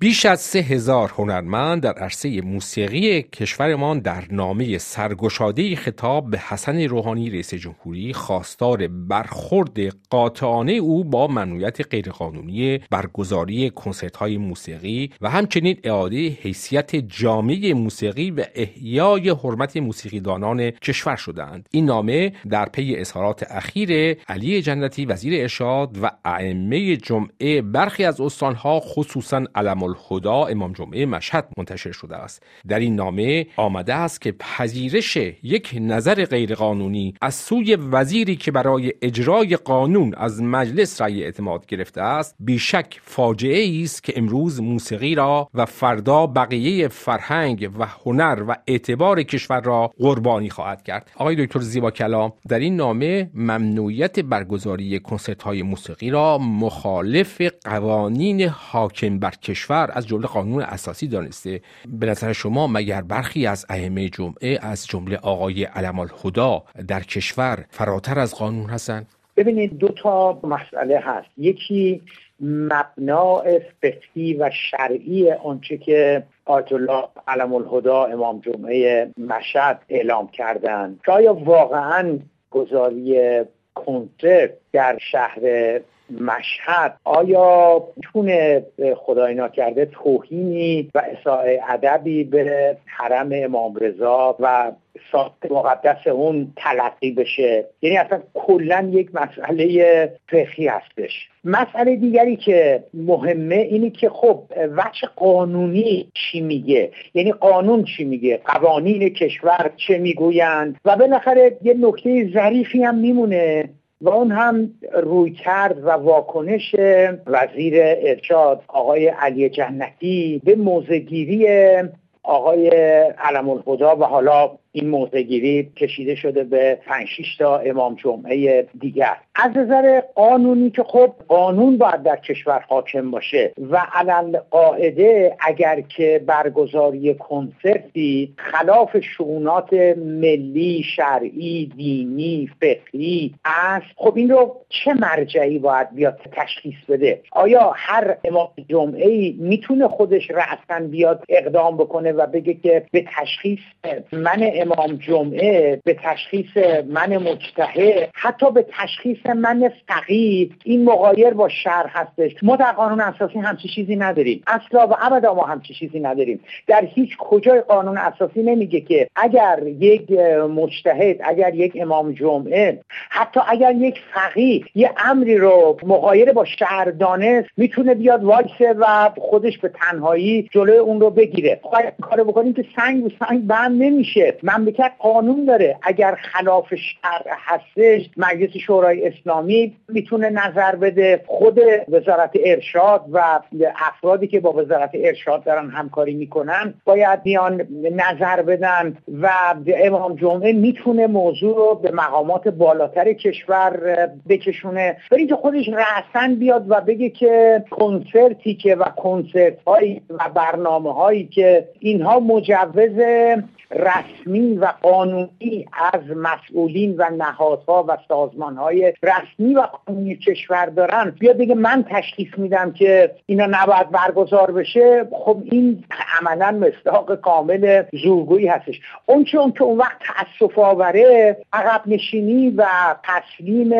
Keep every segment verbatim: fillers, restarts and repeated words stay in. بیش از سه هزار هنرمند در عرصه موسیقی کشورمان در نامه سرگشاده‌ای خطاب به حسن روحانی رئیس جمهوری خواستار برخورد قاطعانه او با ممنوعیت غیرقانونی برگزاری کنسرت‌های موسیقی و همچنین اعاده حیثیت جامعه موسیقی و احیای حرمت موسیقیدانان کشور شدند. این نامه در پی اظهارات اخیر علی جنتی وزیر ارشاد و ائمه جمعه برخی از استانها خصوصاً علمالهدی امام جمعه مشهد منتشر شده است. در این نامه آمده است که پذیرش یک نظر غیرقانونی از سوی وزیری که برای اجرای قانون از مجلس رأی اعتماد گرفته است بیشک فاجعه ای است که امروز موسیقی را و فردا بقیه فرهنگ و هنر و اعتبار کشور را قربانی خواهد کرد. آقای دکتر زیباکلام در این نامه ممنوعیت برگزاری کنسرت های موسیقی را مخالف قوانین حاکم بر کشور از جمله قانون اساسی دانسته. به نظر شما مگر برخی از ائمه جمعه از جمله آقای علمالهدی در کشور فراتر از قانون هستند؟ ببینید دو تا مسئله هست. یکی مبنا فقهی و شرعی آنچه که آیت الله علمالهدی امام جمعه مشهد اعلام کردند. آیا واقعا گزاری کنسرت در شهر مشهد آیا میتونه خدای ناکرده توهینی و اساءه ادبی به حرم امام رضا و ساخت مقدس اون تلقی بشه؟ یعنی اصلا کلا یک مسئله فقهی هستش. مسئله دیگری که مهمه اینه که خب وجه قانونی چی میگه، یعنی قانون چی میگه، قوانین کشور چه میگویند، و بالاخره یه نکته ظریفی هم میمونه و اون هم رویکرد و واکنش وزیر ارشاد آقای علی جنتی به موضع‌گیری آقای علم‌الهدی و حالا این موضع‌گیری کشیده شده به پنج شش تا امام جمعه دیگر. از نظر قانونی که خب قانون باید در کشور حاکم باشه و علل قاعده اگر که برگزاری کنسرتی خلاف شؤونات ملی، شرعی، دینی، فقهی است، خب این رو چه مرجعی باید بیاد تشخیص بده؟ آیا هر امام جمعه‌ای میتونه خودش رأساً بیاد اقدام بکنه و بگه که به تشخیص من امام جمعه، به تشخیص من مجتهد، حتی به تشخیص من فقیه این مغایر با شرع هستش؟ ما در قانون اساسی همچی چیزی نداریم، اصلا و ابدا ما همچی چیزی نداریم. در هیچ کجای قانون اساسی نمیگه که اگر یک مجتهد، اگر یک امام جمعه، حتی اگر یک فقیه یه امری رو مغایر با شرع دانست میتونه بیاد وایسه و خودش به تنهایی جلوی اون رو بگیره. خواهی کارو بکنیم که سنگ و سنگ بند نمیشه. مملکت قانون داره، اگر خلاف شرع هستش مجلس شورای اسلامی میتونه نظر بده، خود وزارت ارشاد و افرادی که با وزارت ارشاد دارن همکاری میکنن باید بیان نظر بدن و امام جمعه میتونه موضوع رو به مقامات بالاتر کشور بکشونه، برای اینکه خودش رأساً بیاد و بگه که کنسرتی که و کنسرت هایی و برنامه هایی که اینها مجوز رسمی و قانونی از مسئولین و نهادها و سازمانهای رسمی و قانونی کشور دارن بیاد بگه من تشخیص میدم که اینا نباید برگزار بشه، خب این عملا مصداق کامل زورگویی هستش. اون چه اون که اون وقت تأسف آوره عقب نشینی و تسلیم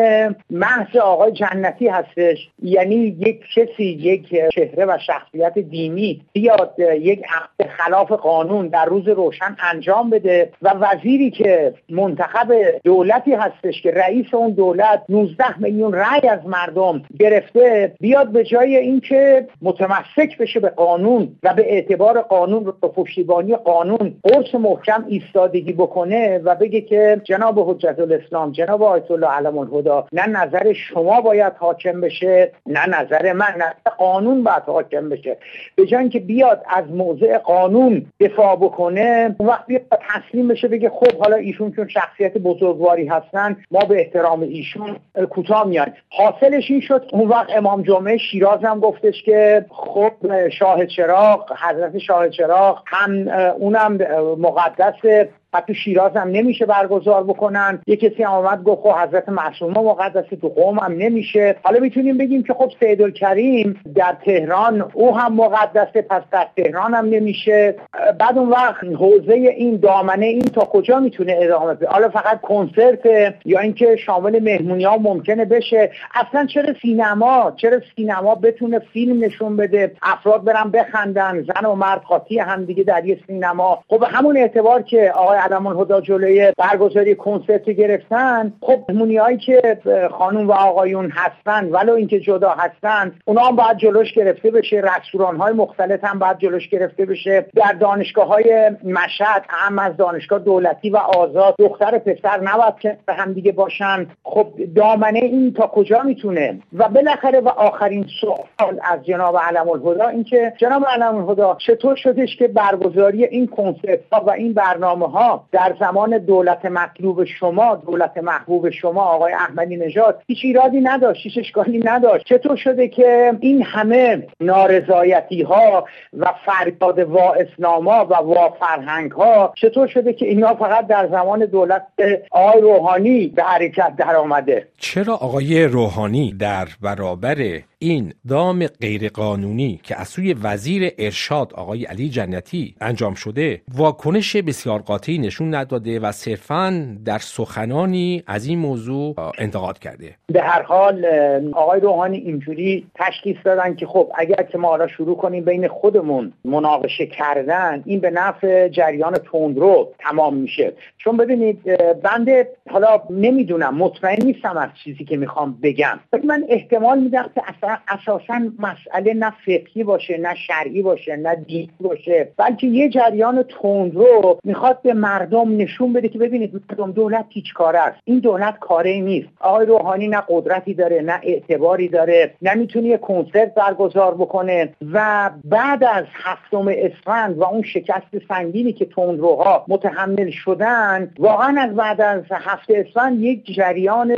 محض آقای جنتی هستش. یعنی یک کسی، یک چهره و شخصیت دینی بیاد یک عقد خلاف قانون در روز روشن انجام بده و وزیری که منتخب دولتی هستش که رئیس اون دولت نوزده میلیون رأی از مردم گرفته بیاد به جای اینکه متمسک بشه به قانون و به اعتبار قانون و پشتیبانی قانون قرص محکم ایستادگی بکنه و بگه که جناب حجت الاسلام، جناب آیت الله علم‌الهدی، نه نظر شما باید حاکم بشه، نه نظر من، نه قانون باید حاکم بشه، به جای اینکه بیاد از موضع قانون دفاع بکنه و بیاد تسلیم بشه بگه خب حالا ایشون چون شخصیت بزرگواری هستن ما به احترام ایشون کوتاه میایم. حاصلش این شد اون وقت امام جمعه شیراز هم گفتش که خب شاه چراغ، حضرت شاه چراغ هم اونم مقدس حتی شیراز هم نمیشه برگزار بکنن. یه کسی آمد گفت خب حضرت معصومه مقدسه تو قم هم نمیشه. حالا میتونیم بگیم که خب سیدالکریم در تهران او هم مقدسه، پس در تهران هم نمیشه. بعد اون وقت حوزه این دامنه این تا کجا میتونه ادامه بده؟ حالا فقط کنسرت یا اینکه شامل مهمونی‌ها ممکنه بشه؟ اصلا چرا سینما چرا سینما بتونه فیلم نشون بده، افراد برن بخندن، زن و مرد قاطی همدیگه در یه سینما؟ خب همون اعتبار که آقای علم‌الهدی جلوی برگزاری کنسرت گرفتن، خب مهمونی‌هایی که خانم و آقایون هستن ولو اینکه جدا هستن اونا هم باید جلوش گرفته بشه، رستوران‌های مختلف هم باید جلوش گرفته بشه. در دانشگاه‌های مشهد، هم از دانشگاه دولتی و آزاد، دختر پسر نباید که به هم دیگه باشن. خب دامنه این تا کجا میتونه؟ و بالاخره و آخرین سوال از جناب علم‌الهدی این که جناب علم‌الهدی چطور شدش که برگزاری این کنسرت‌ها و این برنامه‌ها در زمان دولت مطلوب شما، دولت محبوب شما آقای احمدی نژاد هیچ ایرادی نداشت، هیچ اشکالی نداشت؟ چطور شده که این همه نارضایتی‌ها و فریاد وا اسلاما و وا فرهنگ‌ها چطور شده که اینا فقط در زمان دولت آقای روحانی به حرکت در آمده؟ چرا آقای روحانی در برابر این دام غیرقانونی که از سوی وزیر ارشاد آقای علی جنتی انجام شده واکنش بسیار قاطعی نشون نداده و صرفاً در سخنانی از این موضوع انتقاد کرده؟ به هر حال آقای روحانی اینجوری تشخیص دادن که خب اگر که ما الان شروع کنیم بین خودمون مناقشه کردن، این به نفع جریان تندرو تمام میشه. چون ببینید بنده حالا نمیدونم، مطمئن نیستم از چیزی که میخوام بگم، ولی من احتمال میدم که اصلا اساساً مسئله نه فقهی باشه، نه شرعی باشه، نه دینی باشه، بلکه یه جریان تندرو میخواد به مردم نشون بده که ببینید مردم دولت هیچ کاره است، این دولت کاره نیست. آقای روحانی نه قدرتی داره، نه اعتباری داره، نه میتونه کنسرت برگزار بکنه. و بعد از هفتم اسفند و اون شکست سنگینی که تندروها متحمل شدن، واقعا از بعد از هفت اسفند یک جریان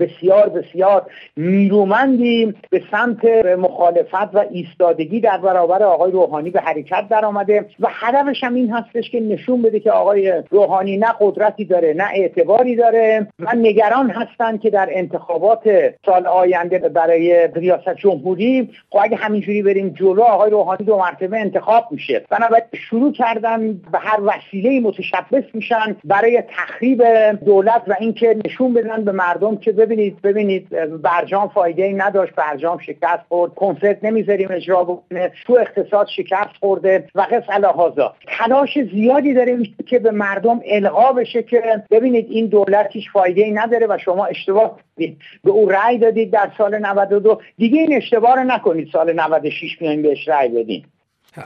بسیار بسیار نیرومندی به سمت مخالفت و ایستادگی در برابر آقای روحانی به حرکت در آمده و هدفش هم این هستش که نشون بده که آقای روحانی نه قدرتی داره، نه اعتباری داره و نگران هستن که در انتخابات سال آینده برای ریاست جمهوری خب اگه همینجوری بریم جلو آقای روحانی دو مرتبه انتخاب میشه. بنابراین شروع کردن به هر وسیله‌ای متشبث میشن برای تخریب دولت و اینکه نشون بدن به مردم که ببینید ببینید برجام فایده‌ای نداشت، برجام شکست خورد، کنسرت نمیذاریم اجرا بکنه، تو اقتصاد شکست خورده و قص الهازا. تلاش زیادی داره که به مردم القا بشه که ببینید این دولت هیچ فایده‌ای نداره و شما اشتباه دید. به او رأی دادید در سال نود و دو، دیگه این اشتباه رو نکنید سال نود و شش میایم بهش رأی بدید.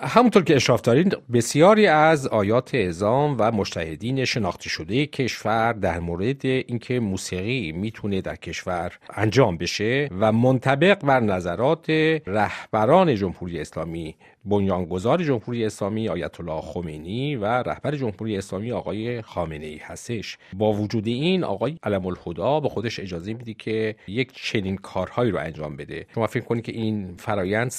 همونطور که اشراف دارین، بسیاری از آیات اعزام و مجتهدین شناخته شده کشور در مورد اینکه موسیقی میتونه در کشور انجام بشه و منطبق بر نظرات رهبران جمهوری اسلامی، بنیانگذار جمهوری اسلامی آیت الله خمینی و رهبر جمهوری اسلامی آقای خامنه ای هستش. با وجود این آقای علم‌الهدی به خودش اجازه میده که یک چنین کارهایی رو انجام بده. شما فکر کنید که این فرایند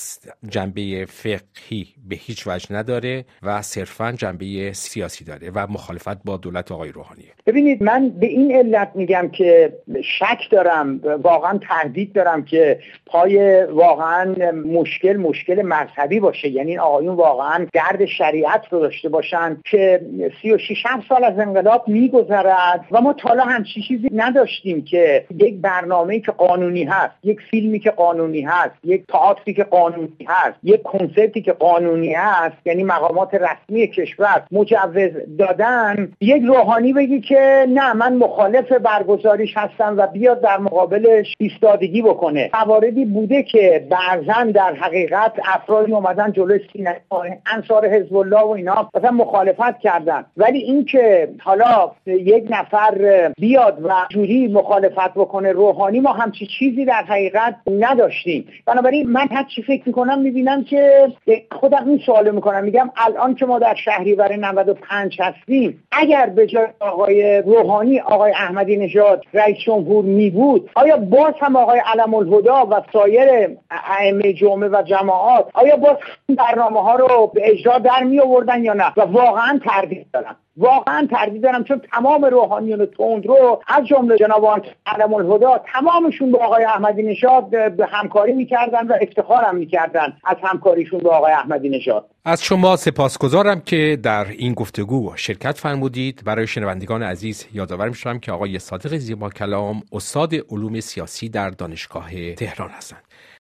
جنبه فقهی به هیچ وجه نداره و صرفاً جنبه سیاسی داره و مخالفت با دولت آقای روحانیه. ببینید من به این علت میگم که شک دارم، واقعاً تردید دارم که پای واقعاً مشکل مشکل مذهبی باشه، یعنی آقایون واقعا درد شریعت رو داشته باشن که سی و شش سال از انقلاب میگذرد و ما تا حالا همچین چیزی نداشتیم که یک برنامه‌ای که قانونی هست، یک فیلمی که قانونی هست، یک تئاتری که قانونی هست، یک کنسرتی که قانونی هست، یعنی مقامات رسمی کشور مجوز دادن، یک روحانی بگی که نه من مخالف برگزاریش هستم و بیاد در مقابلش ایستادگی بکنه. مواردی بوده که بعضن در حقیقت افرادی اومدن سینه انصار حزب الله و اینا مثلا مخالفت کردن، ولی اینکه حالا یک نفر بیاد و جوری مخالفت بکنه روحانی، ما همچی چیزی در حقیقت نداشتیم. بنابراین من هر چی فکر میکنم میبینم که خودم این سوالو میکنم، میگم الان که ما در شهریور نود و پنج هستیم، اگر به جای آقای روحانی آقای احمدی نژاد رئیس جمهور میبود، آیا باز هم آقای علم‌الهدی و سایر ائمه جمعه و جماعات آیا باز برنامه ها رو به اجرا در می آوردن یا نه؟ و واقعا تردید دارم. واقعا تردید دارم، چون تمام روحانیون تندرو از جمله جناب علم‌الهدی تمامشون با آقای احمدی نژاد به همکاری میکردن و افتخار هم میکردن از همکاریشون با آقای احمدی نژاد. از شما سپاسگزارم که در این گفتگو شرکت فرمودید. برای شنوندگان عزیز یادآور میشم که آقای صادق زیباکلام استاد علوم سیاسی در دانشگاه تهران هستند.